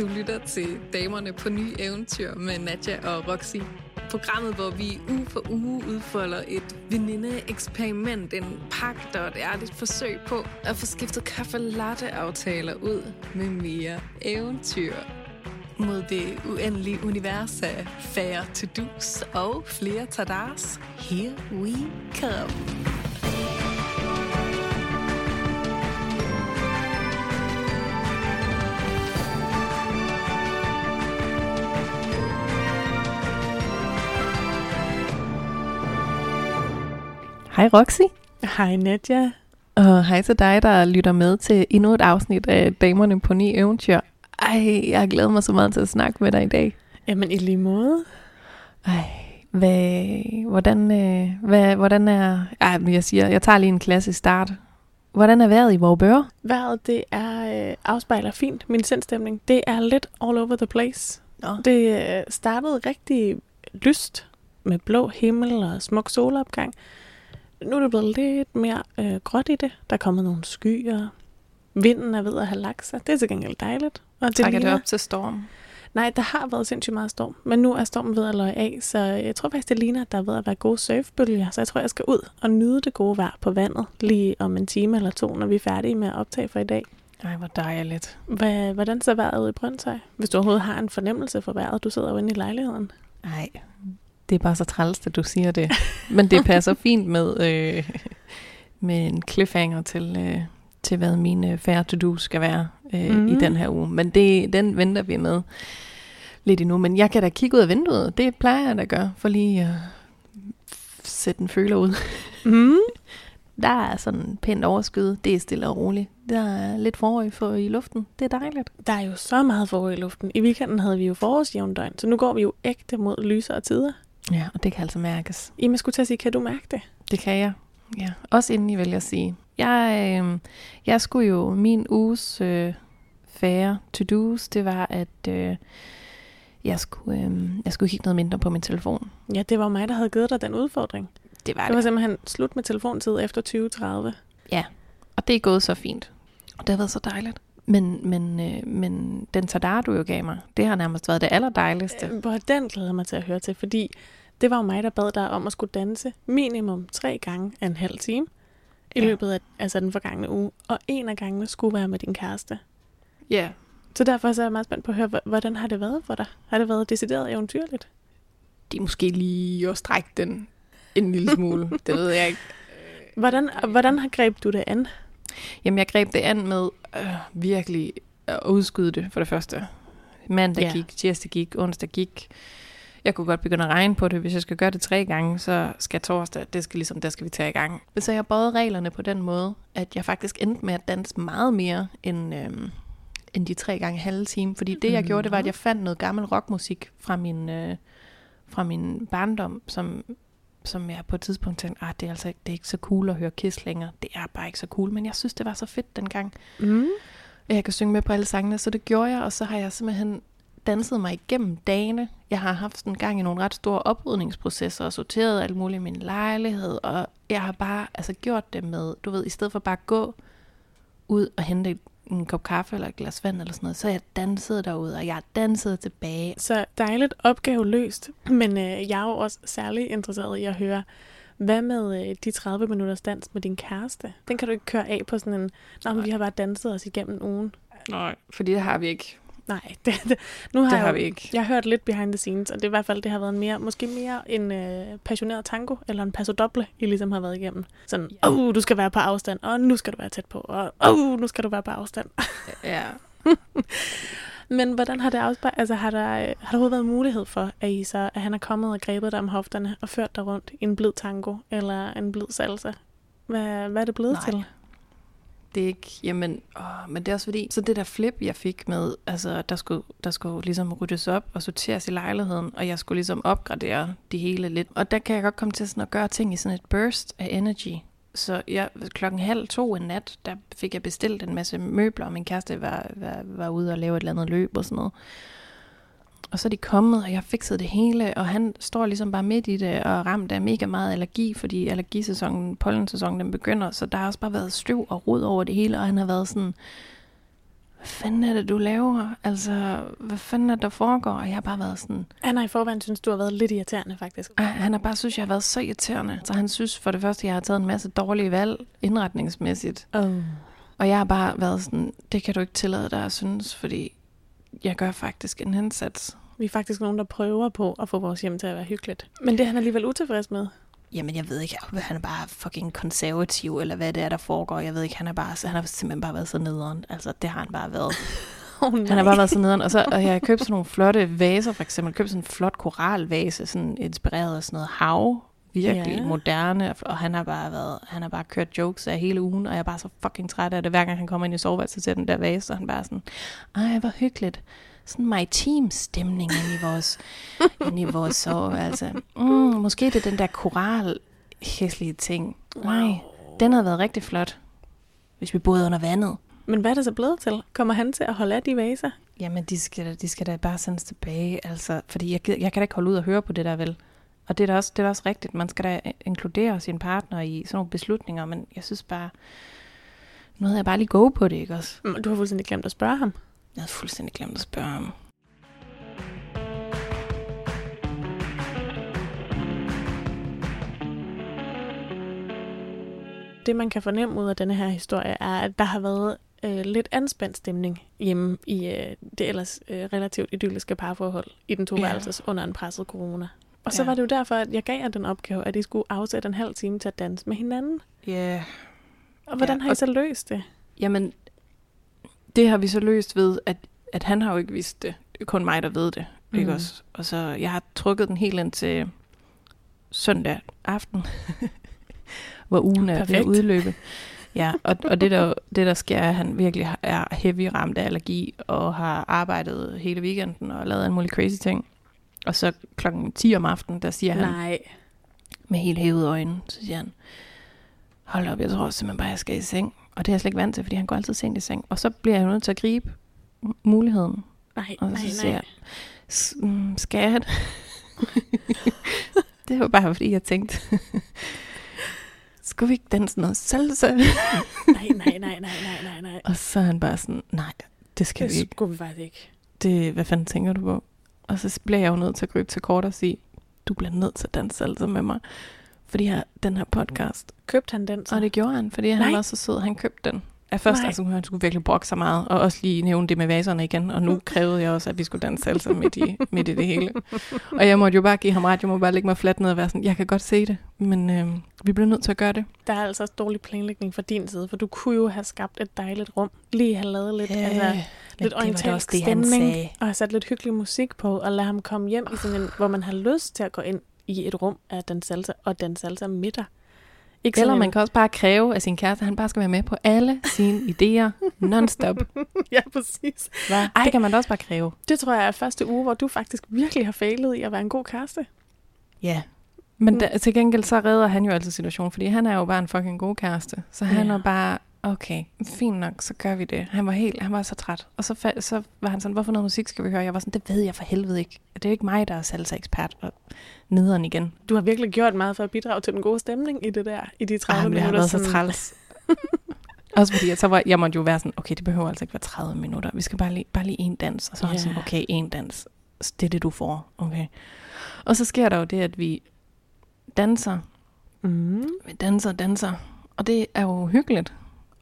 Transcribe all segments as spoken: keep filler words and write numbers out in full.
Du lytter til Damerne på nye eventyr med Nadja og Roxy. Programmet, hvor vi uge for uge udfolder et veninde-eksperiment, en pagt og et ærligt forsøg på at få skiftet kaffe latte-aftaler ud med mere eventyr. Mod det uendelige univers af færre to-dos og flere tadars. Here we come. Hej Roxy. Hej Nadja. Og hej til dig, der lytter med til endnu et afsnit af Damerne på ni Eventyr. Ej, jeg glæder mig så meget til at snakke med dig i dag. Jamen i lige måde. Ej, hvad, hvordan, øh, hvad, hvordan er... Ej, jeg siger, jeg tager lige en klassisk start. Hvordan er vejret i Vorupør? Vejret, det er øh, afspejler fint min sindstemning. Det er lidt all over the place. Nå. Det øh, startede rigtig lyst med blå himmel og smuk solopgang. Nu er det blevet lidt mere øh, gråt i det. Der er kommet nogle skyer. Vinden er ved at have lagt sig. Det er til gengæld dejligt. Og trækker det op til storm? Nej, der har været sindssygt meget storm. Men nu er stormen ved at løje af. Så jeg tror faktisk, det ligner, at der er ved at være gode surfbølger. Så jeg tror, jeg skal ud og nyde det gode vejr på vandet. Lige om en time eller to, når vi er færdige med at optage for i dag. Ej, hvor dejligt. Hva, hvordan så vejret i Brøntøj? Hvis du overhovedet har en fornemmelse for vejret. Du sidder jo inde i lejligheden. Nej. Det er bare så træls, at du siger det. Men det passer fint med, øh, med en cliffhanger til, øh, til hvad mine fair to-do skal være øh, mm. i den her uge. Men det, den venter vi med lidt endnu. Men jeg kan da kigge ud af vinduet. Det plejer jeg da at gøre, for lige at sætte en føler ud. Mm. Der er sådan pænt overskyet. Det er stille og roligt. Der er lidt forår for i luften. Det er dejligt. Der er jo så meget forår i luften. I weekenden havde vi jo forårsjævndøgn, så nu går vi jo ægte mod lysere tider. Ja, og det kan altså mærkes. I, man skulle til at sige, kan du mærke det? Det kan jeg. Ja. Også inden I vælger at sige. Jeg, øh, jeg skulle jo, min uges øh, færre to-dos, det var, at øh, jeg, skulle, øh, jeg skulle kigge noget mindre på min telefon. Ja, det var mig, der havde givet dig den udfordring. Det var det. Det var simpelthen slut med telefontid efter tyve tredive. Ja, og det er gået så fint. Og det har været så dejligt. Men, men, øh, men den tadar, du jo gav mig, det har nærmest været det allerdejligste. Hvor den glæder mig til at høre til, fordi det var jo mig, der bad dig om at skulle danse minimum tre gange af en halv time i ja. løbet af altså den forgangne uge, og en af gangene skulle være med din kæreste. Ja. Så derfor så er jeg meget spændt på at høre, hvordan har det været for dig? Har det været decideret eventyrligt? Det er måske lige at strække den en lille smule, det ved jeg ikke. Hvordan, hvordan har greb du det an? Jamen, jeg greb det an med øh, virkelig at udskyde det for det første. Mandag yeah. gik, tirsdag gik, onsdag gik. Jeg kunne godt begynde at regne på det. Hvis jeg skal gøre det tre gange, så skal torsdag, det skal ligesom, der skal vi tage i gang. Så jeg bøjede reglerne på den måde, at jeg faktisk endte med at danse meget mere end, øh, end de tre gange halve time. Fordi det, jeg mm-hmm. gjorde, det var, at jeg fandt noget gammel rockmusik fra min, øh, fra min barndom, som... som jeg på et tidspunkt tænkte, at det er altså ikke, det er ikke så cool at høre Kiss længere. Det er bare ikke så cool, men jeg synes, det var så fedt dengang. Mm. Jeg kan synge med på alle sangene, så det gjorde jeg, og så har jeg simpelthen danset mig igennem dagene. Jeg har haft en gang i nogle ret store oprydningsprocesser og sorteret alt muligt i min lejlighed, og jeg har bare altså gjort det med, du ved, i stedet for bare at gå ud og hente en kop kaffe eller et glas vand eller sådan noget, så jeg dansede derude, og jeg dansede tilbage. Så dejligt opgave løst, men øh, jeg er jo også særlig interesseret i at høre, hvad med øh, de tredive minutters dans med din kæreste? Den kan du ikke køre af på sådan en, nå, men vi har bare danset os igennem ugen. Nej, fordi det har vi ikke. Nej, det, det, nu har, det jeg, har vi ikke. Jeg har hørt lidt behind the scenes, og det er i hvert fald, det har været en mere, måske mere en øh, passioneret tango, eller en paso doble, I ligesom har været igennem. Sådan, åh, yeah. oh, du skal være på afstand, og nu skal du være tæt på, og åh, oh, nu skal du være på afstand. Ja. Yeah. Men hvordan har det afspejlet, altså har der, har der overhovedet været mulighed for, at, I så, at han er kommet og grebet dig om hofterne, og ført dig rundt i en blid tango, eller en blid salsa? Hvad, hvad er det blevet Nej. til? Det er ikke, jamen, åh, men det er også fordi, så det der flip, jeg fik med, altså, der skulle, der skulle ligesom ryddes op og sorteres i lejligheden, og jeg skulle ligesom opgradere det hele lidt. Og der kan jeg godt komme til sådan at gøre ting i sådan et burst af energy. Så jeg, klokken halv to en nat, der fik jeg bestilt en masse møbler, og min kæreste var, var, var ude og lave et eller andet løb og sådan noget. Og så er de kommet, og jeg fiksede det hele, og han står ligesom bare midt i det, og ramt af mega meget allergi, fordi allergisæsonen, pollensæsonen, den begynder, så der har også bare været støv og rod over det hele, og han har været sådan, hvad fanden er det, du laver? Altså, hvad fanden er det, der foregår? Og jeg har bare været sådan... Han har i forvejen synes, du har været lidt irriterende, faktisk. Ej, han har bare synes, jeg har været så irriterende. Så han synes for det første, jeg har taget en masse dårlige valg indretningsmæssigt. Oh. Og jeg har bare været sådan, det kan du ikke tillade dig at synes, fordi jeg gør faktisk en hensats. Vi er faktisk nogen, der prøver på at få vores hjem til at være hyggeligt. Men det er han alligevel utilfreds med. Jamen, jeg ved ikke, han er bare fucking konservativ, eller hvad det er, der foregår. Jeg ved ikke, han er, bare, han er simpelthen bare været så nederen. Altså, det har han bare været. Oh, han har bare været så nederen. Og så og jeg har købt sådan nogle flotte vaser, for eksempel. Jeg købte sådan en flot koralvase, sådan inspireret af sådan noget hav. Virkelig yeah. moderne. Og han har bare været, han har bare kørt jokes af hele ugen, og jeg er bare så fucking træt af det. Hver gang han kommer ind i soveværelset til den der vase, og han bare sådan, ej, hvor hyggeligt. Sådan en maritim stemning ind i vores, ind i vores sove. Altså, mm, måske det er den der koralhæslige ting. Nej, wow. Den havde været rigtig flot, hvis vi boede under vandet. Men hvad er det så blevet til? Kommer han til at holde af de vaser? Jamen, de skal da, de skal da bare sendes tilbage. Altså, fordi jeg, jeg kan da ikke holde ud og høre på det der, vel? Og det er da også, det er da også rigtigt. Man skal da inkludere sin partner i sådan nogle beslutninger, men jeg synes bare, nu havde jeg bare lige go på det, ikke også? Du har fuldstændig glemt at spørge ham. Jeg havde fuldstændig glemt at spørge ham. Det, man kan fornemme ud af denne her historie, er, at der har været øh, lidt anspændt stemning hjemme i øh, det ellers øh, relativt idylliske parforhold i den toværelses ja. Under en presset corona. Og så ja. Var det jo derfor, at jeg gav jer den opgave, at I skulle afsætte en halv time til at danse med hinanden. Ja. Yeah. Og hvordan ja, og har I så løst det? Jamen... Det har vi så løst ved, at, at han har jo ikke vidst det. Det er kun mig, der ved det. Ikke mm. også? Og så jeg har trukket den helt ind til søndag aften, hvor ugen er ved at udløbe. Ja, og, og det, der, det der sker, at han virkelig er heavy ramt af allergi, og har arbejdet hele weekenden og lavet en mulig crazy ting. Og så klokken ti om aftenen, der siger han, nej. Med helt hævede øjne, så siger han, hold op, jeg tror simpelthen bare, jeg skal i seng. Og det er jeg slet ikke vant til, fordi han går altid sent i seng. Og så bliver jeg nødt til at gribe muligheden. Nej, og så nej, siger nej. Jeg, skat. Det var bare, fordi jeg tænkte, skulle vi ikke danse noget salsa? nej, nej, nej, nej, nej, nej, nej. Og så er han bare sådan, nej, det skal det vi ikke. Det skulle vi faktisk ikke. Det, hvad fanden tænker du på? Og så bliver jeg jo nødt til at gribe til kort og sige, du bliver nødt til at danse salsa med mig. Fordi her, den her podcast. Købte han den så? Og det gjorde han, fordi han nej. Var så sød. Han købte den. Af første altså, han skulle virkelig brokke så meget. Og også lige nævne det med vaserne igen. Og nu krævede jeg også, at vi skulle danse salsa midt i, midt i det hele. Og jeg måtte jo bare give ham ret. Jeg må bare lægge mig fladt ned og være sådan, jeg kan godt se det. Men øh, vi bliver nødt til at gøre det. Der er altså også dårlig planlægning fra din side. For du kunne jo have skabt et dejligt rum. Lige have lavet lidt, øh, altså, lidt orientalsk stemning. Og have sat lidt hyggelig musik på. Og lade ham komme hjem, oh. i sådan en, hvor man har lyst til at gå ind i et rum af den salsa, og den salsa midter. Ikke eller man en... kan også bare kræve af sin kæreste, at han bare skal være med på alle sine idéer, non-stop. Ja, præcis. Hva? Ej, det kan man da også bare kræve. Det tror jeg er første uge, hvor du faktisk virkelig har fejlet i at være en god kæreste. Ja, men mm. da, til gengæld så redder han jo altid situationen, fordi han er jo bare en fucking god kæreste. Så han ja. Er bare, okay, fint nok, så gør vi det. Han var helt, han var så træt. Og så, fa- så var han sådan, hvorfor noget musik skal vi høre? Jeg var sådan, det ved jeg for helvede ikke. Det er jo ikke mig, der er salsa-ekspert og nederen igen. Du har virkelig gjort meget for at bidrage til den gode stemning i det der, i de tredive Ej, men det minutter. Det har været så træls. Også fordi jeg, så var, jeg måtte jo være sådan, okay, det behøver altså ikke være tredive minutter. Vi skal bare lige, bare lige en dans. Og så var yeah. sådan, okay, en dans. Det er det, du får. Okay. Og så sker der jo det, at vi danser. Mm. Vi danser og danser. Og det er jo hyggeligt.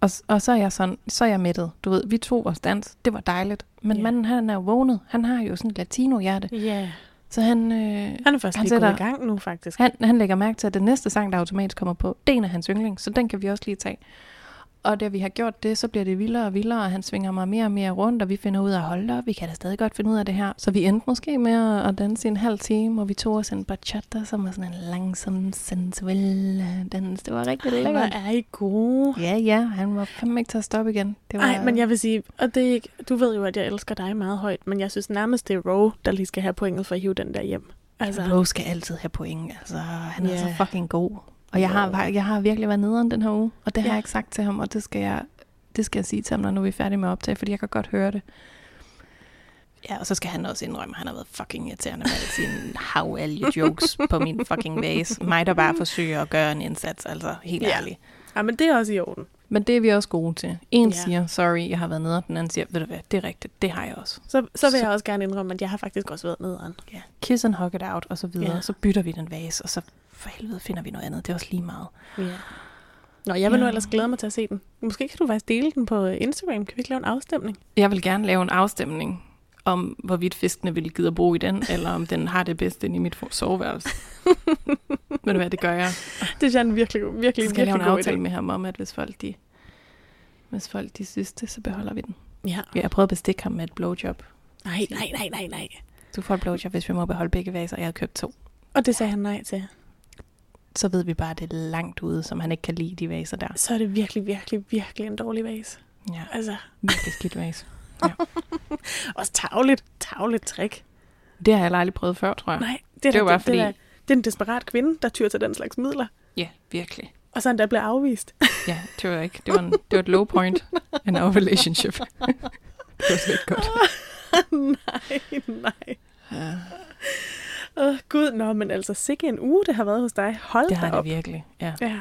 Og, og så er jeg sådan, så er jeg mættet. Du ved, vi tog vores dans, det var dejligt. Men yeah. manden, han er jo vågnet. Han har jo sådan et latinohjerte. Ja. Yeah. Så han... Øh, han er først lige gået i gang nu, faktisk. Han, han lægger mærke til, at den næste sang, der automatisk kommer på, det er en af hans yndling, så den kan vi også lige tage. Og da vi har gjort det, så bliver det vildere og vildere, og han svinger mig mere og mere rundt, og vi finder ud af at holde op. Vi kan da stadig godt finde ud af det her. Så vi endte måske med at danse en halv time, og vi tog os en bachata, som var sådan en langsom, sensuel dans. Det var rigtig lækkert. Hvor er I gode. Ja, ja. Han var fandme ikke til at stoppe igen. Det var... Ej, men jeg vil sige, og det er ikke, du ved jo, at jeg elsker dig meget højt, men jeg synes nærmest, det er Roe, der lige skal have pointet for at hive den der hjem. Altså... Roe skal altid have pointet. Altså, han er yeah. så fucking god. Og jeg har, jeg har virkelig været nederen den her uge, og det har ja. Jeg ikke sagt til ham, og det skal jeg, det skal jeg sige til ham, når nu er vi færdige med at optage, fordi jeg kan godt høre det. Ja, og så skal han også indrømme, at han har været fucking irriterende med alle sine havalje jokes på min fucking vase. Mig, der bare forsøger at gøre en indsats, altså helt ja. Ærligt. Ja, men det er også i orden. Men det er vi også gode til. En ja. siger, sorry, jeg har været nede, og den anden siger, ved du hvad, det er rigtigt, det har jeg også. Så, så vil så. jeg også gerne indrømme, at jeg har faktisk også været nederen. Ja. Kiss and hug it out, og så videre. Ja. Så bytter vi den vase, og så for helvede finder vi noget andet. Det er også lige meget. Ja. Nå, jeg vil ja. nu ellers glæde mig til at se den. Måske kan du faktisk dele den på Instagram. Kan vi ikke lave en afstemning? Jeg vil gerne lave en afstemning om, hvorvidt fiskene ville gide at bo i den, eller om den har det bedste inde i mit soveværelse. Men hvad, det gør jeg. Det er en virkelig, virkelig, virkelig god idé. Så skal jeg lave en aftale med ham om, at hvis folk, de, hvis folk de synes det, så beholder vi den. Ja. Jeg prøvede at bestikke ham med et blowjob. Nej, nej, nej, nej, nej. Du får et blowjob, hvis vi må beholde begge vaser, og jeg havde købt to. Og det sagde han nej til. Så ved vi bare, at det er langt ude, som han ikke kan lide de vaser der. Så er det virkelig, virkelig, virkelig en dårlig vase. Ja, altså. Virkelig skidt vase. Ja. Også tavligt, tavligt trick. Det har jeg aldrig prøvet før, tror jeg. Nej, det er, det, der, det, fordi... det, er, det er en desperat kvinde, der tyr til den slags midler. Ja, virkelig. Og så endda blev afvist. Ja, det var jeg ikke. Det var, en, det var et low point in our relationship. Det var slet godt. Oh, nej, nej. Ja. Åh, oh, gud, nå, men altså sikke en uge, det har været hos dig. Hold da op. Det har det virkelig, ja. ja.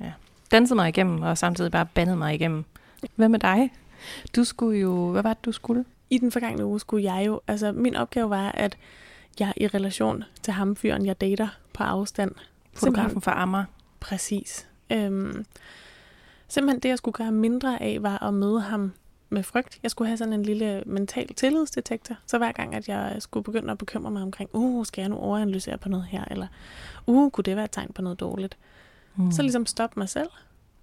ja. Dansede mig igennem, og samtidig bare bandede mig igennem. Hvad med dig? Du skulle jo, hvad var det, du skulle? I den forgangne uge skulle jeg jo, altså min opgave var, at jeg i relation til ham fyren, jeg dater på afstand. Fotografen fra Amager. Præcis. Øhm, simpelthen det, jeg skulle gøre mindre af, var at møde ham med frygt. Jeg skulle have sådan en lille mental tillidsdetektor, så hver gang, at jeg skulle begynde at bekymre mig omkring, uh, skal jeg nu overanalysere på noget her, eller uh, kunne det være et tegn på noget dårligt? Mm. Så ligesom stoppe mig selv.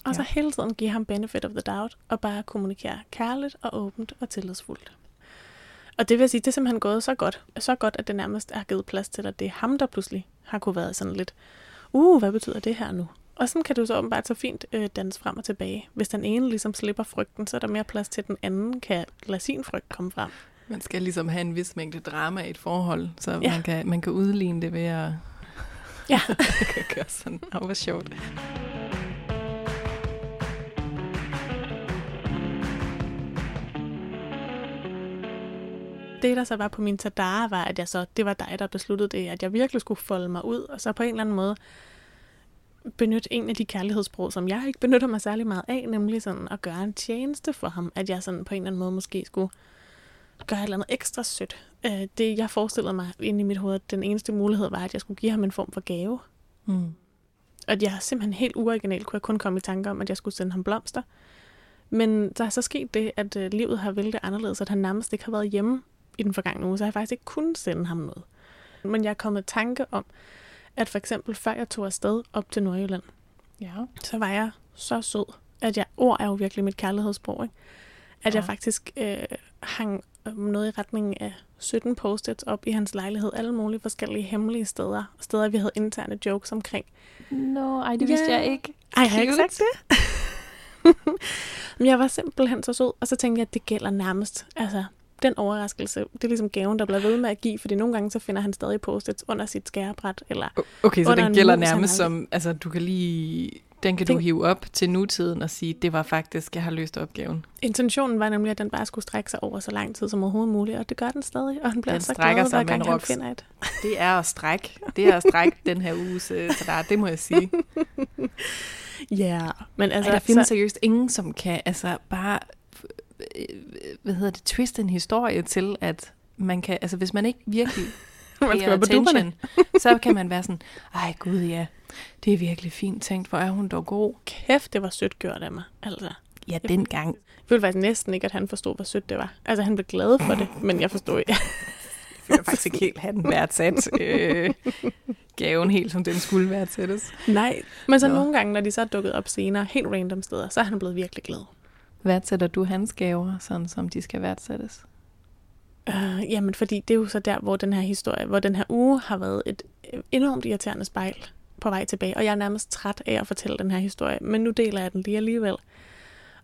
Og så ja. hele tiden give ham benefit of the doubt, og bare kommunikere kærligt og åbent og tillidsfuldt. Og det vil sige, det er simpelthen gået så godt, så godt, at det nærmest har givet plads til, at det er ham, der pludselig har kunne været sådan lidt, uh, hvad betyder det her nu? Og sådan kan du så åbenbart så fint øh, danse frem og tilbage. Hvis den ene ligesom slipper frygten, så er der mere plads til, at den anden kan lade sin frygt komme frem. Man skal ligesom have en vis mængde drama i et forhold, så ja. man, kan, man kan udligne det ved at ja. kan gøre sådan, det var sjovt. Det, der så var på min tadare, var, at jeg så, det var dig, der besluttede det, at jeg virkelig skulle folde mig ud, og så på en eller anden måde benytte en af de kærlighedssprog, som jeg ikke benytter mig særlig meget af, nemlig sådan at gøre en tjeneste for ham, at jeg sådan på en eller anden måde måske skulle gøre et eller andet ekstra sødt. Det, jeg forestillede mig inde i mit hoved, den eneste mulighed var, at jeg skulle give ham en form for gave. Mm. Og jeg simpelthen helt uoriginalt kunne jeg kun komme i tanke om, at jeg skulle sende ham blomster. Men der er så sket det, at livet har væltet anderledes, at han nærmest ikke har været hjemme i den forgangne uge, så har jeg faktisk ikke kunnet sende ham noget. Men jeg er kommet i tanke om, at for eksempel før jeg tog afsted op til Nordjylland, ja. så var jeg så sød, at jeg, ord er jo virkelig mit kærlighedssprog, ikke? At ja. jeg faktisk øh, hang noget i retning af sytten post-its op i hans lejlighed, alle mulige forskellige hemmelige steder, steder vi havde interne jokes omkring. Nå, ej, det vidste yeah. jeg ikke. Ej, har jeg ikke sagt det? Men jeg var simpelthen så sød, og så tænkte jeg, at det gælder nærmest, altså... Den overraskelse, det er ligesom gaven, der bliver ved med at give, fordi nogle gange så finder han stadig post-its under sit skærebræt. Eller okay, så den gælder nærmest aldrig... som, altså du kan lige, den kan den... du hive op til nutiden og sige, det var faktisk, jeg har løst opgaven. Intentionen var nemlig, at den bare skulle strække sig over så lang tid som overhovedet muligt, og det gør den stadig, og han bliver den så glad, hver gang han finder et. Det er at strække, det er at strække den her uge, så der, det må jeg sige. Ja, yeah. men altså... Ej, der findes så... seriøst ingen, som kan altså bare... hvad hedder det, twist en historie til, at man kan, altså hvis man ikke virkelig giver attention, så kan man være sådan, ej gud ja, det er virkelig fint tænkt, hvor er hun dog god. Kæft, det var sødt gjort af mig, altså. Ja, dengang. Jeg følte faktisk næsten ikke, at han forstod, hvor sødt det var. Altså han blev glad for det, men jeg forstod ikke. Jeg ville faktisk ikke helt have den værdsat. Øh, gaven helt, som den skulle værdsættes. Nej, men så Nå. nogle gange, når de så er dukket op senere, helt random steder, så er han blevet virkelig glad. Værdsætter du hans gaver, sådan som de skal værdsættes? Uh, jamen, fordi det er jo så der, hvor den her historie, hvor den her uge har været et enormt irriterende spejl på vej tilbage, og jeg er nærmest træt af at fortælle den her historie, men nu deler jeg den lige alligevel.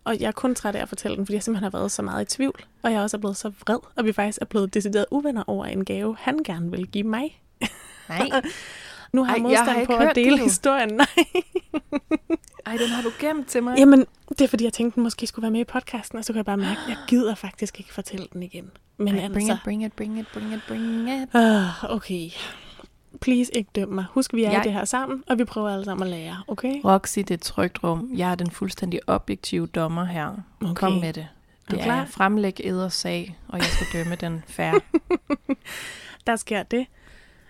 Og jeg er kun træt af at fortælle den, fordi jeg simpelthen har været så meget i tvivl, og jeg også er blevet så vred, og vi faktisk er blevet decideret uvenner over en gave, han gerne vil give mig. Nej. Nu har Ej, jeg modstand jeg har på at dele det, historien. Nej. Ej, den har du gemt til mig. Jamen, det er fordi, jeg tænkte, den måske skulle være med i podcasten, og så kan jeg bare mærke, at jeg gider faktisk ikke fortælle den igen. Men Ej, altså... Bring it, bring it, bring it, bring it, bring it. Uh, okay. please ikke døm mig. Husk, vi er jeg... i det her sammen, og vi prøver alle sammen at lære, okay? Roxy, det er et trygt rum. Jeg er den fuldstændig objektive dommer her. Okay. Kom med det. Det er, er fremlæg eders sag, og jeg skal dømme den fair. Der sker det.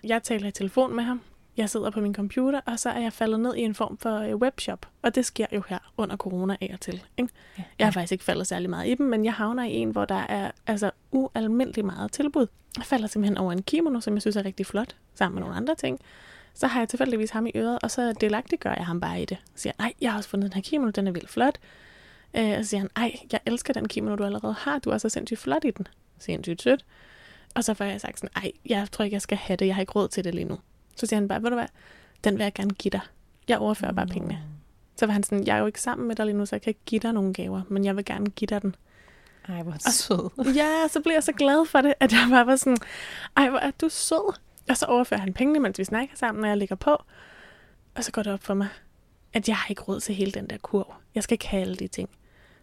Jeg taler i telefon med ham. Jeg sidder på min computer, og så er jeg faldet ned i en form for webshop. Og det sker jo her under corona af og til. Ikke? Jeg har faktisk ikke faldet særlig meget i dem, men jeg havner i en, hvor der er altså ualmindelig meget tilbud. Jeg falder simpelthen over en kimono, som jeg synes er rigtig flot, sammen med nogle andre ting. Så har jeg tilfældigvis ham i øret, og så delagtiggør jeg ham bare i det. Så siger han, nej, jeg har også fundet den her kimono, den er vildt flot. Og så siger han, nej, jeg elsker den kimono, du allerede har, du er så sindssygt flot i den. Sindssygt sødt. Og så får jeg sagt sådan, nej, jeg tror ikke, jeg skal have det, jeg har ikke råd til det lige nu. Så siger han bare, ved du hvad, den vil jeg gerne give dig. Jeg overfører bare pengene. Så var han sådan, jeg er jo ikke sammen med dig lige nu, så jeg kan ikke give dig nogle gaver, men jeg vil gerne give dig den. Ej, hvor sød. Ja, så blev jeg så glad for det, at jeg bare var sådan, ej, hvor er du sød. Og så overfører han pengene, mens vi snakker sammen, når jeg ligger på. Og så går det op for mig, at jeg har ikke råd til hele den der kurv. Jeg skal ikke have alle de ting.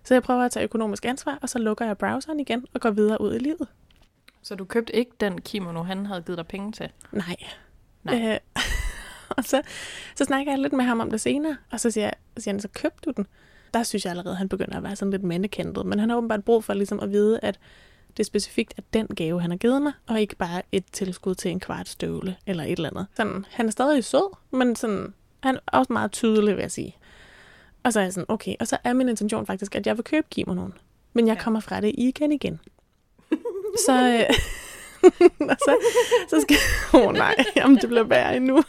Så jeg prøver at tage økonomisk ansvar, og så lukker jeg browseren igen og går videre ud i livet. Så du købte ikke den kimono, han havde givet dig penge til? Nej. Øh, og så, så snakker jeg lidt med ham om det senere, og så siger, jeg, så siger han, så købte du den? Der synes jeg allerede, han begynder at være sådan lidt mandekantet, men han har åbenbart brug for ligesom at vide, at det er specifikt at den gave, han har givet mig, og ikke bare et tilskud til en kvart støvle eller et eller andet. Sådan, han er stadig sød, men sådan, han er også meget tydelig, vil jeg sige. Og så er jeg sådan, okay, og så er min intention faktisk, at jeg vil købe kimonoen, men jeg ja. kommer fra det igen igen. så... Øh, og så, så sker åh oh, nej, jamen det bliver værre endnu.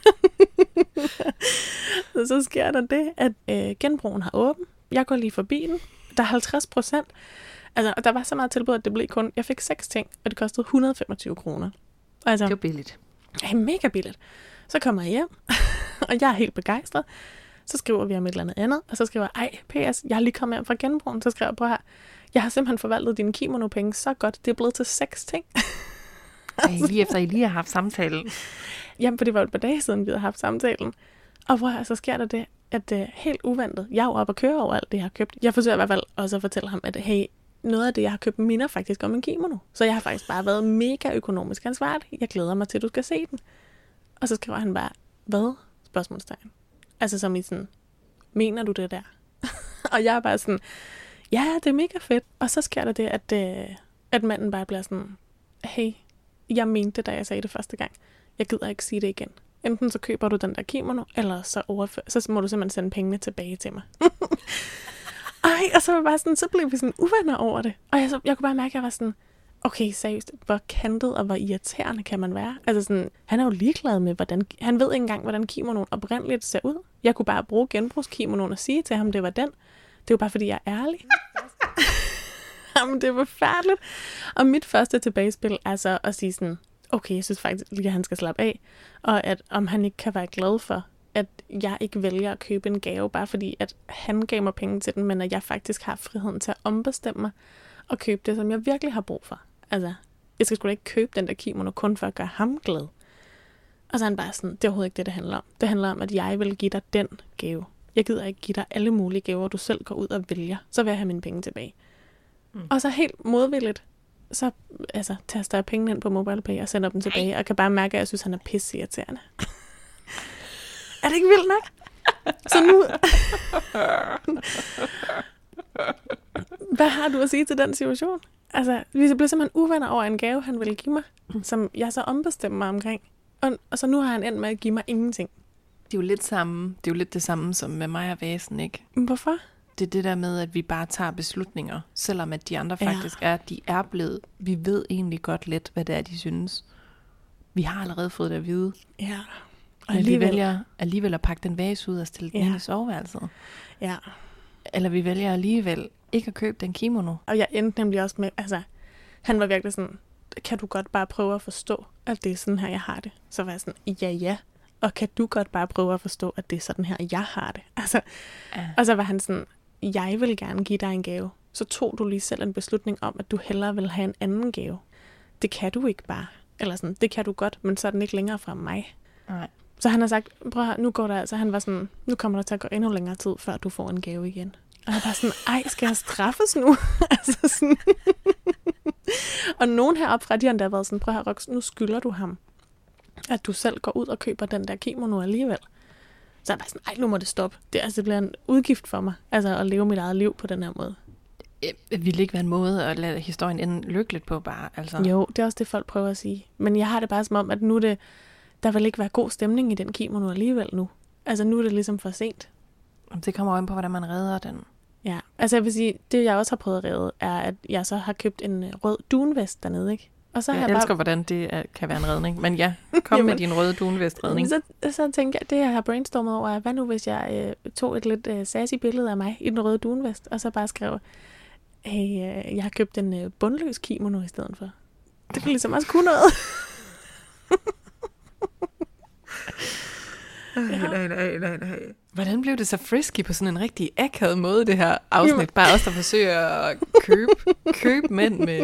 så, så sker der det, at øh, genbrugen har åben. Jeg går lige forbi den. Der er halvtreds procent. Altså, og der var så meget tilbud, at det blev kun... Jeg fik seks ting, og det kostede et hundrede og femogtyve kroner. Altså, det var billigt. Ja, mega billigt. Så kommer jeg hjem, og jeg er helt begejstret. Så skriver vi om et eller andet andet, og så skriver jeg, ej, P S, jeg er lige kommet hjem fra genbrugen. Så skriver jeg på her, jeg har simpelthen forvaltet dine kimono-penge så godt, det er blevet til seks ting. Ej, lige efter I lige har haft samtalen. Jamen, for det var et par dage siden, vi havde haft samtalen. Og hvor så sker der det, at uh, helt uventet, jeg er jo oppe at køre over alt det, jeg har købt. Jeg forsøger i hvert fald også at fortælle ham, at hey, noget af det, jeg har købt, minder faktisk om en kimono. Så jeg har faktisk bare været mega økonomisk ansvarlig. Jeg glæder mig til, at du skal se den. Og så skriver han bare, hvad? Spørgsmålstegn. Altså som i sådan, mener du det der? og jeg er bare sådan, ja, det er mega fedt. Og så sker der det, at, uh, at manden bare bliver sådan, hey, jeg mente det, da jeg sagde det første gang. Jeg gider ikke sige det igen. Enten så køber du den der kimono, eller så, overfører, så må du simpelthen sende pengene tilbage til mig. Ej, og så var bare sådan, så blev vi sådan uvenner over det. Og jeg, så, jeg kunne bare mærke, at jeg var sådan, okay, seriøst, hvor kantet og hvor irriterende kan man være? Altså sådan, han er jo ligeglad med, hvordan, han ved ikke engang, hvordan kimonoen oprindeligt ser ud. Jeg kunne bare bruge genbrugskimonoen og sige til ham, det var den. Det var bare, fordi jeg er ærlig. Jamen, det er forfærdeligt. Og mit første tilbagespil er så at sige sådan, okay, jeg synes faktisk lige, at han skal slappe af. Og at om han ikke kan være glad for, at jeg ikke vælger at købe en gave, bare fordi at han gav mig penge til den, men at jeg faktisk har friheden til at ombestemme mig og købe det, som jeg virkelig har brug for. Altså, jeg skal sgu da ikke købe den der kimono, kun for at gøre ham glad. Og så er han bare sådan, det er overhovedet ikke det, det handler om. Det handler om, at jeg vil give dig den gave. Jeg gider ikke give dig alle mulige gaver, du selv går ud og vælger. Så vil jeg have mine penge tilbage. Mm. Og så helt modvilligt, så altså, taster jeg pengene ind på MobilePay og sender dem tilbage, og kan bare mærke, at jeg synes, han er pisseirriterende. Er det ikke vildt nok? Så nu... Hvad har du at sige til den situation? Altså, vi blev simpelthen uvenner over en gave, han ville give mig, som jeg så ombestemmer mig omkring. Og, og så nu har han endt med at give mig ingenting. Det er jo lidt samme. Det er jo lidt det samme som med mig og væsen, ikke? Hvorfor? Det er det der med, at vi bare tager beslutninger, selvom at de andre faktisk ja. er, de er blevet, vi ved egentlig godt lidt, hvad det er, de synes. Vi har allerede fået det at vide. Ja. Og alligevel, vi vælger alligevel at pakke den vase ud og stille den ja. i soveværelset. Ja. Eller vi vælger alligevel ikke at købe den kimono. Og jeg endte nemlig også med, altså, han var virkelig sådan, kan du godt bare prøve at forstå, at det er sådan her, jeg har det? Så var jeg sådan, ja, ja. Og kan du godt bare prøve at forstå, at det er sådan her, jeg har det? Altså, ja. Og så var han sådan, jeg vil gerne give dig en gave, så tog du lige selv en beslutning om, at du hellere vil have en anden gave. Det kan du ikke bare. Eller sådan, det kan du godt, men så er den ikke længere fra mig. Nej. Så han har sagt, prøv her, nu går der altså, han var sådan, nu kommer der til at gå endnu længere tid, før du får en gave igen. Og jeg var sådan, ej, skal jeg straffes nu? altså sådan. Og nogen heroppe fra de andre har været sådan, prøv her, Rox, nu skylder du ham. at du selv går ud og køber den der kimono alligevel. Så er jeg bare sådan, ej, nu må det stoppe. Det er simpelthen udgift for mig, altså at leve mit eget liv på den her måde. Det ville ikke være en måde at lade historien ende lykkeligt på bare, altså. Jo, det er også det, folk prøver at sige. Men jeg har det bare som om, at nu det, der vil ikke være god stemning i den kimono alligevel nu. Altså nu er det ligesom for sent. Det kommer øjen på, hvordan man redder den. Ja, altså jeg vil sige, det jeg også har prøvet at redde, er at jeg så har købt en rød dunvest dernede, ikke? Og så jeg, jeg elsker, bare... hvordan det er, kan være en redning. Men ja, kom Jamen, med din røde dunvest-redning. Så, så tænkte jeg, det jeg har brainstormet over, er, hvad nu hvis jeg øh, tog et lidt øh, sassy billede af mig i den røde dunvest, og så bare skrev, hey, øh, jeg har købt en øh, bundløs kimono i stedet for. Det kan ligesom også kunne noget. Nej, nej, nej, nej, nej. Hvordan blev det så frisky på sådan en rigtig akavet måde, det her afsnit? Bare os, der forsøger at købe, købe mænd med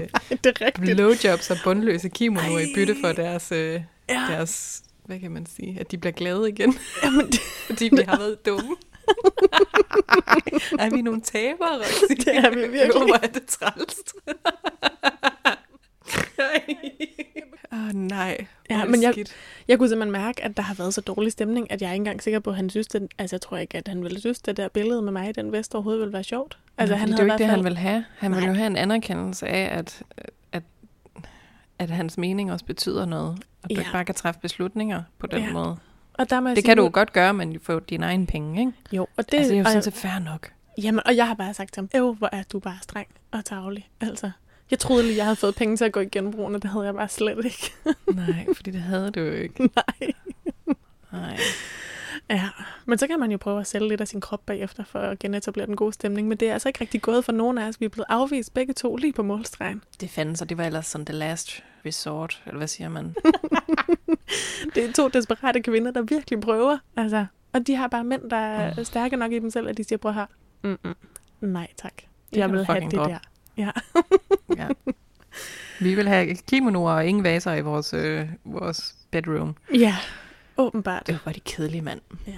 Ej, blowjobs og bundløse kimono i bytte for deres, øh, ja. deres, hvad kan man sige, at de bliver glade igen, Jamen, det... fordi de har været dumme. Er vi nogle tabere, Roxy? Det er vi virkelig. Jo, hvor er det trælst. Åh oh, nej. Ja, men jeg, jeg kunne simpelthen mærke, at der har været så dårlig stemning, at jeg er ikke engang sikker på, at han synes det. Altså, jeg tror ikke, at han ville synes, det der billede med mig i den vest overhovedet ville være sjovt. Altså, nej, han det er jo ikke det, fald... han vil have. Han nej. vil jo have en anerkendelse af, at, at, at hans mening også betyder noget. Og du ja. ikke bare kan træffe beslutninger på den ja. måde. Og der må jeg det sige, kan du jo godt gøre, men du får dine egne penge, ikke? Jo, og det altså, det er jo sådan set fair nok. Jamen, og jeg har bare sagt til ham, øv, hvor er du bare streng og tarvelig, altså. Jeg troede lige, jeg havde fået penge til at gå i genbrugene. Det havde jeg bare slet ikke. Nej, fordi det havde du jo ikke. Nej. Nej. Ja, men så kan man jo prøve at sælge lidt af sin krop bagefter, for at genetablere den gode stemning. Men det er altså ikke rigtig gået for nogen af os. Vi er blevet afvist begge to lige på målstregen. Det fandtes, og det var ellers sådan the last resort, eller hvad siger man? Det er to desperate kvinder, der virkelig prøver. Altså, og de har bare mænd, der er ja. stærke nok i dem selv, at de siger, prøv her. Mm-mm. Nej tak, det jeg vil have det godt. Der. Ja. Ja. Vi vil have kimonoer og ingen vaser i vores, øh, vores bedroom. Ja, åbenbart. Det var bare de kedelige, mand. Ja.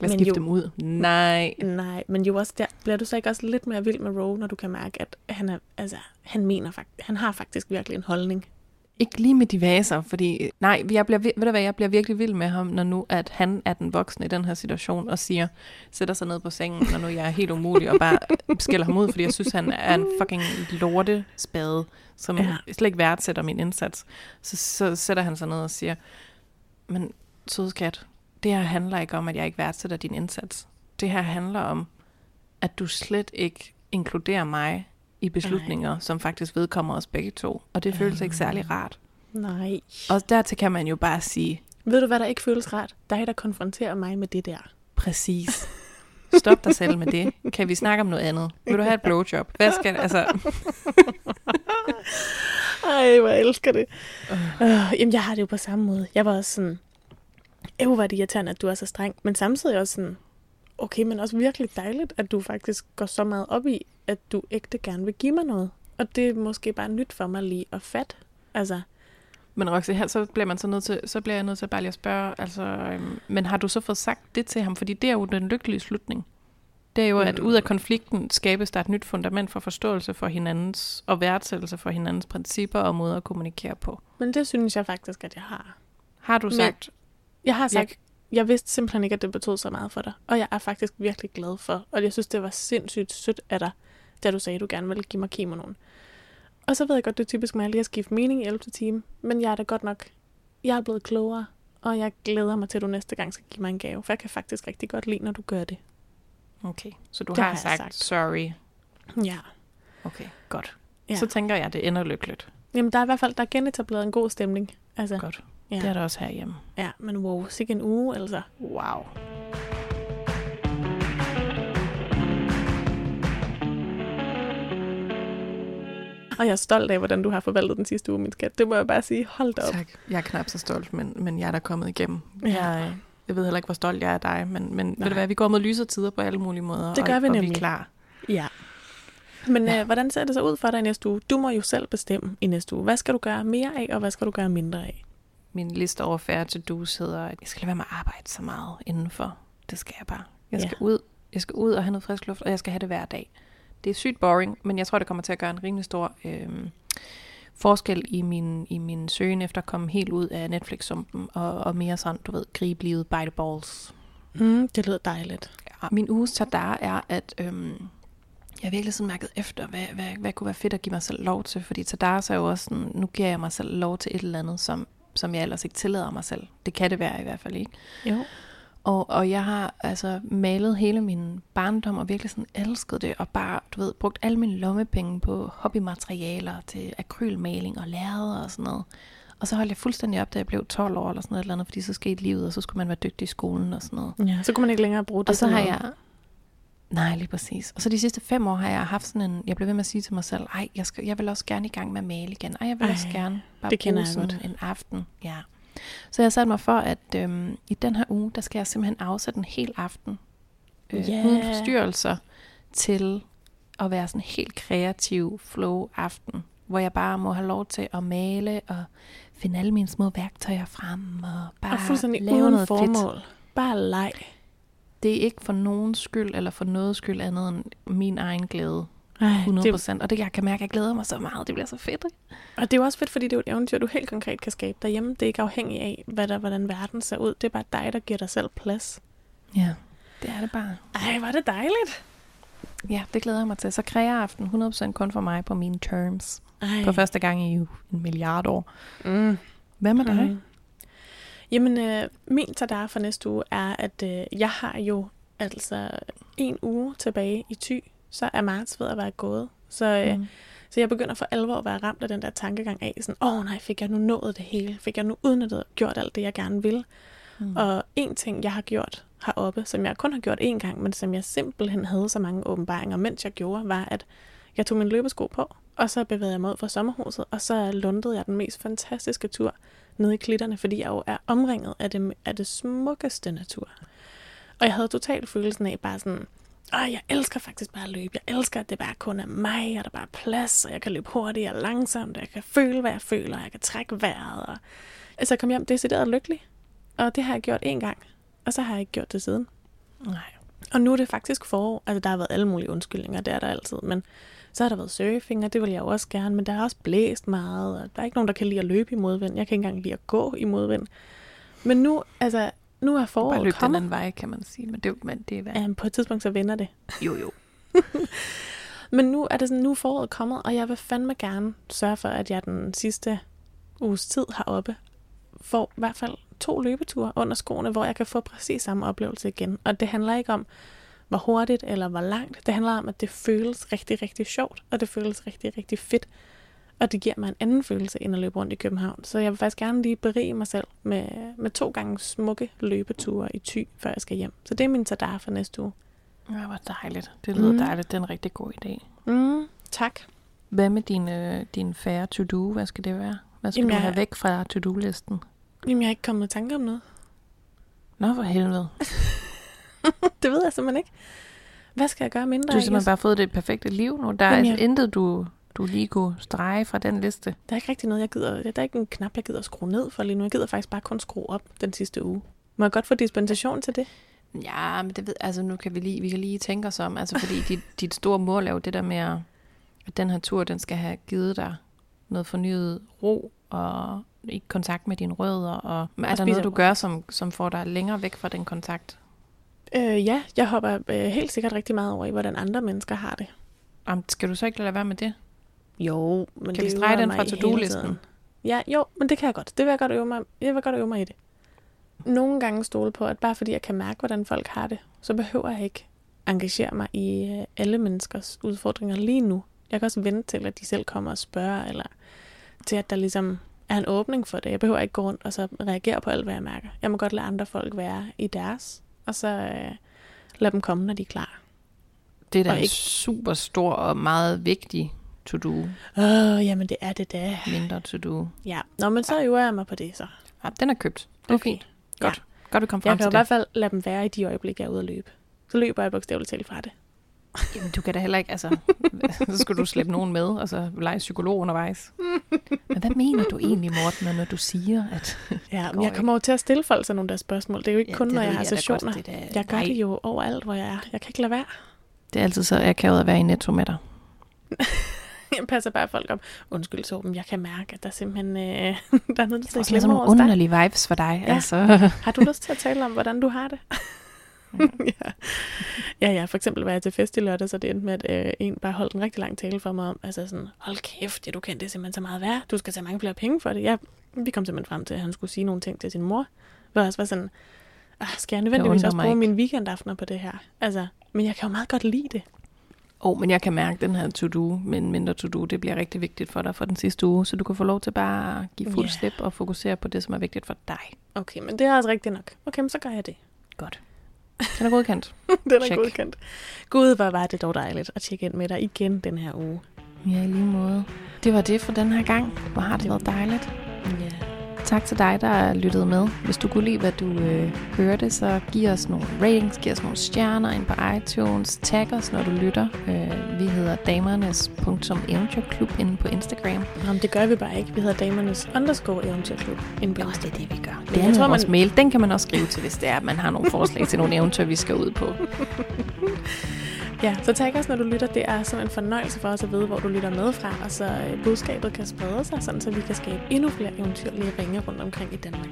Lad os skifte jo, dem ud. Nej. Nej, men jo også der, bliver du så ikke også lidt mere vild med Roe, når du kan mærke, at han, er, altså, han, mener fakt- han har faktisk virkelig en holdning? Ikke lige med de vaser, fordi nej, jeg bliver, ved du hvad, jeg bliver virkelig vild med ham, når nu at han er den voksne i den her situation og siger, sætter sig ned på sengen, når nu jeg er helt umulig og bare skælder ham ud, fordi jeg synes, han er en fucking lortespade, som ja. slet ikke værdsætter min indsats. Så, så sætter han sig ned og siger, men søde skat, det her handler ikke om, at jeg ikke værdsætter din indsats. Det her handler om, at du slet ikke inkluderer mig i beslutninger, nej. som faktisk vedkommer os begge to. Og det føles øhm. ikke særlig rart. Nej. Og dertil kan man jo bare sige... Ved du, hvad der ikke føles rart? Dig, der konfronterer mig med det der. Præcis. Stop dig selv med det. Kan vi snakke om noget andet? Vil du have et blowjob? Hvad skal... Altså... Ej, hvor jeg elsker det. Øh. Øh, jamen, jeg har det jo på samme måde. Jeg var også sådan... Øv, hvor er det irriterende, at du er så streng. Men samtidig også sådan... Okay, men også virkelig dejligt, at du faktisk går så meget op i, at du ægte gerne vil give mig noget. Og det er måske bare nyt for mig lige at fatte. Altså. Men Roxy, her, så bliver man så nødt til, så bliver jeg nødt til bare lige at spørge, altså, øhm, men har du så fået sagt det til ham? Fordi det er jo den lykkelige slutning. Det er jo, mm. at ud af konflikten skabes der et nyt fundament for forståelse for hinandens, og værdsættelse for hinandens principper og måder at kommunikere på. Men det synes jeg faktisk, at jeg har. Har du sagt? Men jeg har sagt... Jeg Jeg vidste simpelthen ikke, at det betød så meget for dig. Og jeg er faktisk virkelig glad for. Og jeg synes, det var sindssygt sødt af dig, da du sagde, at du gerne ville give mig kimonoen. Og så ved jeg godt, det er typisk mig lige at skifte mening i ellevte time. Men jeg er da godt nok... Jeg er blevet klogere, og jeg glæder mig til, at du næste gang skal give mig en gave. For jeg kan faktisk rigtig godt lide, når du gør det. Okay, så du har, har sagt, sagt sorry. Ja. Okay, godt. Ja. Så tænker jeg, at det ender lykkeligt. Jamen, der er i hvert fald der er genetableret en god stemning. Altså. Godt. Ja. Det er der også herhjemme. Ja, men wow, sikke en uge, altså. Wow. Og jeg er stolt af, hvordan du har forvaltet den sidste uge, min skat. Det må jeg bare sige. Hold da op. Tak. Jeg er knap så stolt, men, men jeg er der kommet igennem. Ja. Jeg, jeg ved heller ikke, hvor stolt jeg er af dig, men, men ved du hvad, vi går med lysere tider på alle mulige måder. Det gør vi og, nemlig. Og vi er klar. Ja. Men ja. Øh, hvordan ser det så ud for dig i næste uge? Du må jo selv bestemme i næste uge. Hvad skal du gøre mere af, og hvad skal du gøre mindre af? Min liste over færre to-dos hedder, at jeg skal lade være med at arbejde så meget indenfor. Det skal jeg bare. Jeg skal, ja. ud, jeg skal ud og have noget frisk luft, og jeg skal have det hver dag. Det er sygt boring, men jeg tror, det kommer til at gøre en rimelig stor øh, forskel i min, i min søgen efter at komme helt ud af Netflix-sumpen og, og mere sådan, du ved, gribe livet by the balls. Mm, det lyder dejligt. Ja, min uges tadar er, at øhm, jeg har virkelig sådan mærket efter, hvad, hvad, hvad kunne være fedt at give mig selv lov til, fordi tadar så er jo også sådan, nu giver jeg mig selv lov til et eller andet, som, som jeg ellers ikke tillader mig selv. Det kan det være i hvert fald ikke. Jo. Og, og jeg har altså malet hele min barndom og virkelig sådan elsket det og bare, du ved, brugt alle mine lommepenge på hobbymaterialer til akrylmaling og lærreder og sådan noget. Og så holdt jeg fuldstændig op, da jeg blev tolv år eller sådan noget eller andet, fordi så skete livet, og så skulle man være dygtig i skolen og sådan noget. Ja, så kunne man ikke længere bruge det. Og så har jeg... Nej, lige præcis. Og så de sidste fem år har jeg haft sådan en... Jeg blev ved med at sige til mig selv, ej, jeg, skal, jeg vil også gerne i gang med at male igen. Ej, jeg vil ej, også gerne bare bruge sådan en aften. Ja. Så jeg satte mig for, at øhm, i den her uge, der skal jeg simpelthen afsætte en hel aften øh, yeah. uden forstyrrelser til at være sådan en helt kreativ flow-aften, hvor jeg bare må have lov til at male og finde alle mine små værktøjer frem og bare og lave noget formål. Fedt. Bare leg. Det er ikke for nogens skyld eller for noget skyld andet end min egen glæde. Ej, hundrede procent. Det... Og det jeg kan mærke, jeg glæder mig så meget. Det bliver så fedt. Ikke? Og det er jo også fedt, fordi det er jo et eventyr, du helt konkret kan skabe derhjemme. Det er ikke afhængigt af, hvad der, hvordan verden ser ud. Det er bare dig, der giver dig selv plads. Ja, det er det bare. Ej, var det dejligt. Ja, det glæder jeg mig til. Så kreer aften hundrede procent kun for mig på mine terms. Ej. På første gang i en milliard år. Mm. Hvad med dig? Mm. Jamen, øh, min tadar for næste uge er, at øh, jeg har jo altså en uge tilbage i Thy. Så er marts ved at være gået. Så, øh, mm. så jeg begynder for alvor at være ramt af den der tankegang af, sådan, åh nej, fik jeg nu nået det hele? Fik jeg nu udnyttet og gjort alt det, jeg gerne vil? Mm. Og en ting, jeg har gjort heroppe, som jeg kun har gjort én gang, men som jeg simpelthen havde så mange åbenbaringer, mens jeg gjorde, var, at jeg tog mine løbesko på, og så bevægede jeg mig ud fra sommerhuset, og så lundede jeg den mest fantastiske tur nede i klitterne, fordi jeg jo er omringet af det, af det smukkeste natur. Og jeg havde totalt følelsen af bare sådan, og jeg elsker faktisk bare at løbe. Jeg elsker, at det bare kun er mig, og der bare er plads, og jeg kan løbe hurtigt og langsomt, og jeg kan føle, hvad jeg føler, og jeg kan trække vejret. Og... Altså, jeg kom hjem decideret lykkelig, og det har jeg gjort én gang, og så har jeg ikke gjort det siden. Nej. Og nu er det faktisk forår. Altså, der har været alle mulige undskyldninger, det er der altid, men så har der været surfing, og det vil jeg jo også gerne, men der er også blæst meget, og der er ikke nogen, der kan lide at løbe i modvind. Jeg kan ikke engang lide at gå i modvind. Men nu, altså... Nu er foråret kommet. Bare løb den anden vej, kan man sige. Men det, men det er værd. Ja, på et tidspunkt, så vender det. Jo, jo. Men nu er det sådan, nu er foråret kommet, og jeg vil fandme gerne sørge for, at jeg den sidste uges tid heroppe får i hvert fald to løbeture under skoene, hvor jeg kan få præcis samme oplevelse igen. Og det handler ikke om, hvor hurtigt eller hvor langt. Det handler om, at det føles rigtig, rigtig sjovt, og det føles rigtig, rigtig fedt. Og det giver mig en anden følelse, end at løbe rundt i København. Så jeg vil faktisk gerne lige berige mig selv med, med to gange smukke løbeture i Thy, før jeg skal hjem. Så det er min tadar for næste uge. Ja, hvor dejligt. Det lyder mm. dejligt. Det er en rigtig god idé. Mm, tak. Hvad med din, øh, din færre to-do? Hvad skal det være? Hvad skal Jamen, du have jeg... væk fra to-do-listen? Jamen, jeg er ikke kommet i tanke om noget. Nå, for helvede. Det ved jeg simpelthen ikke. Hvad skal jeg gøre mindre? Du har simpelthen bare fået det perfekte liv nu. Der Jamen, er jeg... intet, du... du lige kunne strege fra den liste. Der er ikke rigtig noget, jeg gider. Der er ikke en knap, jeg gider at skrue ned for lige nu. Jeg gider faktisk bare kun skrue op den sidste uge. Må jeg godt få dispensation til det? Ja, men det ved, altså nu kan vi lige, vi kan lige tænke os om, altså fordi dit, dit store mål er jo det der med, at den her tur, den skal have givet dig noget fornyet ro og i kontakt med dine rødder. Og, er der noget, du gør, som, som får dig længere væk fra den kontakt? Øh, ja, jeg hopper øh, helt sikkert rigtig meget over i, hvordan andre mennesker har det. Jamen, skal du så ikke lade være med det? Jo, men kan vi strege den fra to-do-listen? Ja, jo, men det kan jeg godt. Det vil jeg godt øve mig, jeg vil godt øve mig i det. Nogle gange stole på, at bare fordi jeg kan mærke, hvordan folk har det, så behøver jeg ikke engagere mig i alle menneskers udfordringer lige nu. Jeg kan også vente til, at de selv kommer og spørger, eller til, at der ligesom er en åbning for det. Jeg behøver ikke gå rundt og så reagere på alt, hvad jeg mærker. Jeg må godt lade andre folk være i deres, og så øh, lade dem komme, når de er klar. Det er da en super stor og meget vigtig to-do. Åh, oh, jamen det er det da. Mindre to-do. Ja, nå, men så øver jeg mig på det så. Ja, den er købt. Det er okay. Fint. Godt. Ja. Godt, du kom frem jeg til det. Jeg kan i hvert fald lade dem være i de øjeblikke, jeg er ude at løbe. Så løber jeg bogstaveligt talt fra det. Jamen du kan da heller ikke, altså, så skulle du slæbe nogen med, og så lege psykolog undervejs. Men hvad mener du egentlig, Morten, når du siger, at... Ja, men jeg kommer jo til at stille folk sådan nogle der spørgsmål. Det er jo ikke ja, kun, når jeg har sessioner. Jeg, der... jeg gør Nej. det jo overalt, hvor jeg er. Jeg kan ikke lade være. Det er altid så akavet at være i Netto med dig. Jeg passer bare folk om. Undskyld, Torben, jeg kan mærke, at der simpelthen øh, der er noget, der sådan nogle underlige dig. Vibes for dig. Ja. Altså. Har du lyst til at tale om, hvordan du har det? ja. ja, ja, for eksempel var jeg til fest i lørdag, så det endte med, at øh, en bare holdt en rigtig lang tale for mig om, altså sådan, hold kæft, ja, du kan det simpelthen så meget værd, du skal tage mange flere penge for det. Ja, vi kom simpelthen frem til, at han skulle sige nogle ting til sin mor, hvor jeg også var sådan, skal jeg nødvendigvis også bruge mine weekendaftener på det her? Altså, men jeg kan jo meget godt lide det. Åh, oh, men jeg kan mærke, den her to-do, men mindre to-do, det bliver rigtig vigtigt for dig for den sidste uge, så du kan få lov til bare at give fuld yeah. slip og fokusere på det, som er vigtigt for dig. Okay, men det er altså rigtigt nok. Okay, men så gør jeg det. Godt. Den er godkendt. den er Check. godkendt. Gud, hvor var det dog dejligt at tjekke ind med dig igen den her uge. Ja, i lige måde. Det var det for den her gang. Hvor har det været dejligt. Ja. Yeah. Tak til dig, der lyttede med. Hvis du kunne lide, hvad du øh, hørte, så giv os nogle ratings, giv os nogle stjerner ind på iTunes, tag os, når du lytter. Øh, vi hedder damernes punktum eventyrklub inde på Instagram. Jamen, det gør vi bare ikke. Vi hedder damernes underscore eventyrklub inde på Instagram. Det er det, vi gør. Det er, tror, man... vores mail. Den kan man også skrive til, hvis det er, at man har nogle forslag til nogle eventyr, vi skal ud på. Ja, så tag os, når du lytter. Det er sådan en fornøjelse for os at vide, hvor du lytter med fra, og så budskabet kan sprede sig, sådan så vi kan skabe endnu flere eventyrlige ringe rundt omkring i Danmark.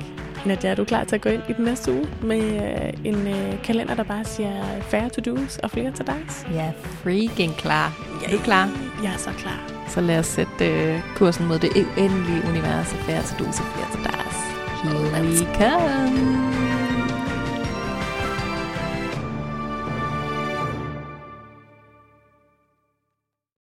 Nadja, er du klar til at gå ind i den næste uge med en kalender, der bare siger færre to-dos og flere til dig? Ja, freaking klar. Ja, er du klar? Jeg er så klar. Så lad os sætte kursen mod det uendelige univers af færre to-dos og flere til dig. Here we come.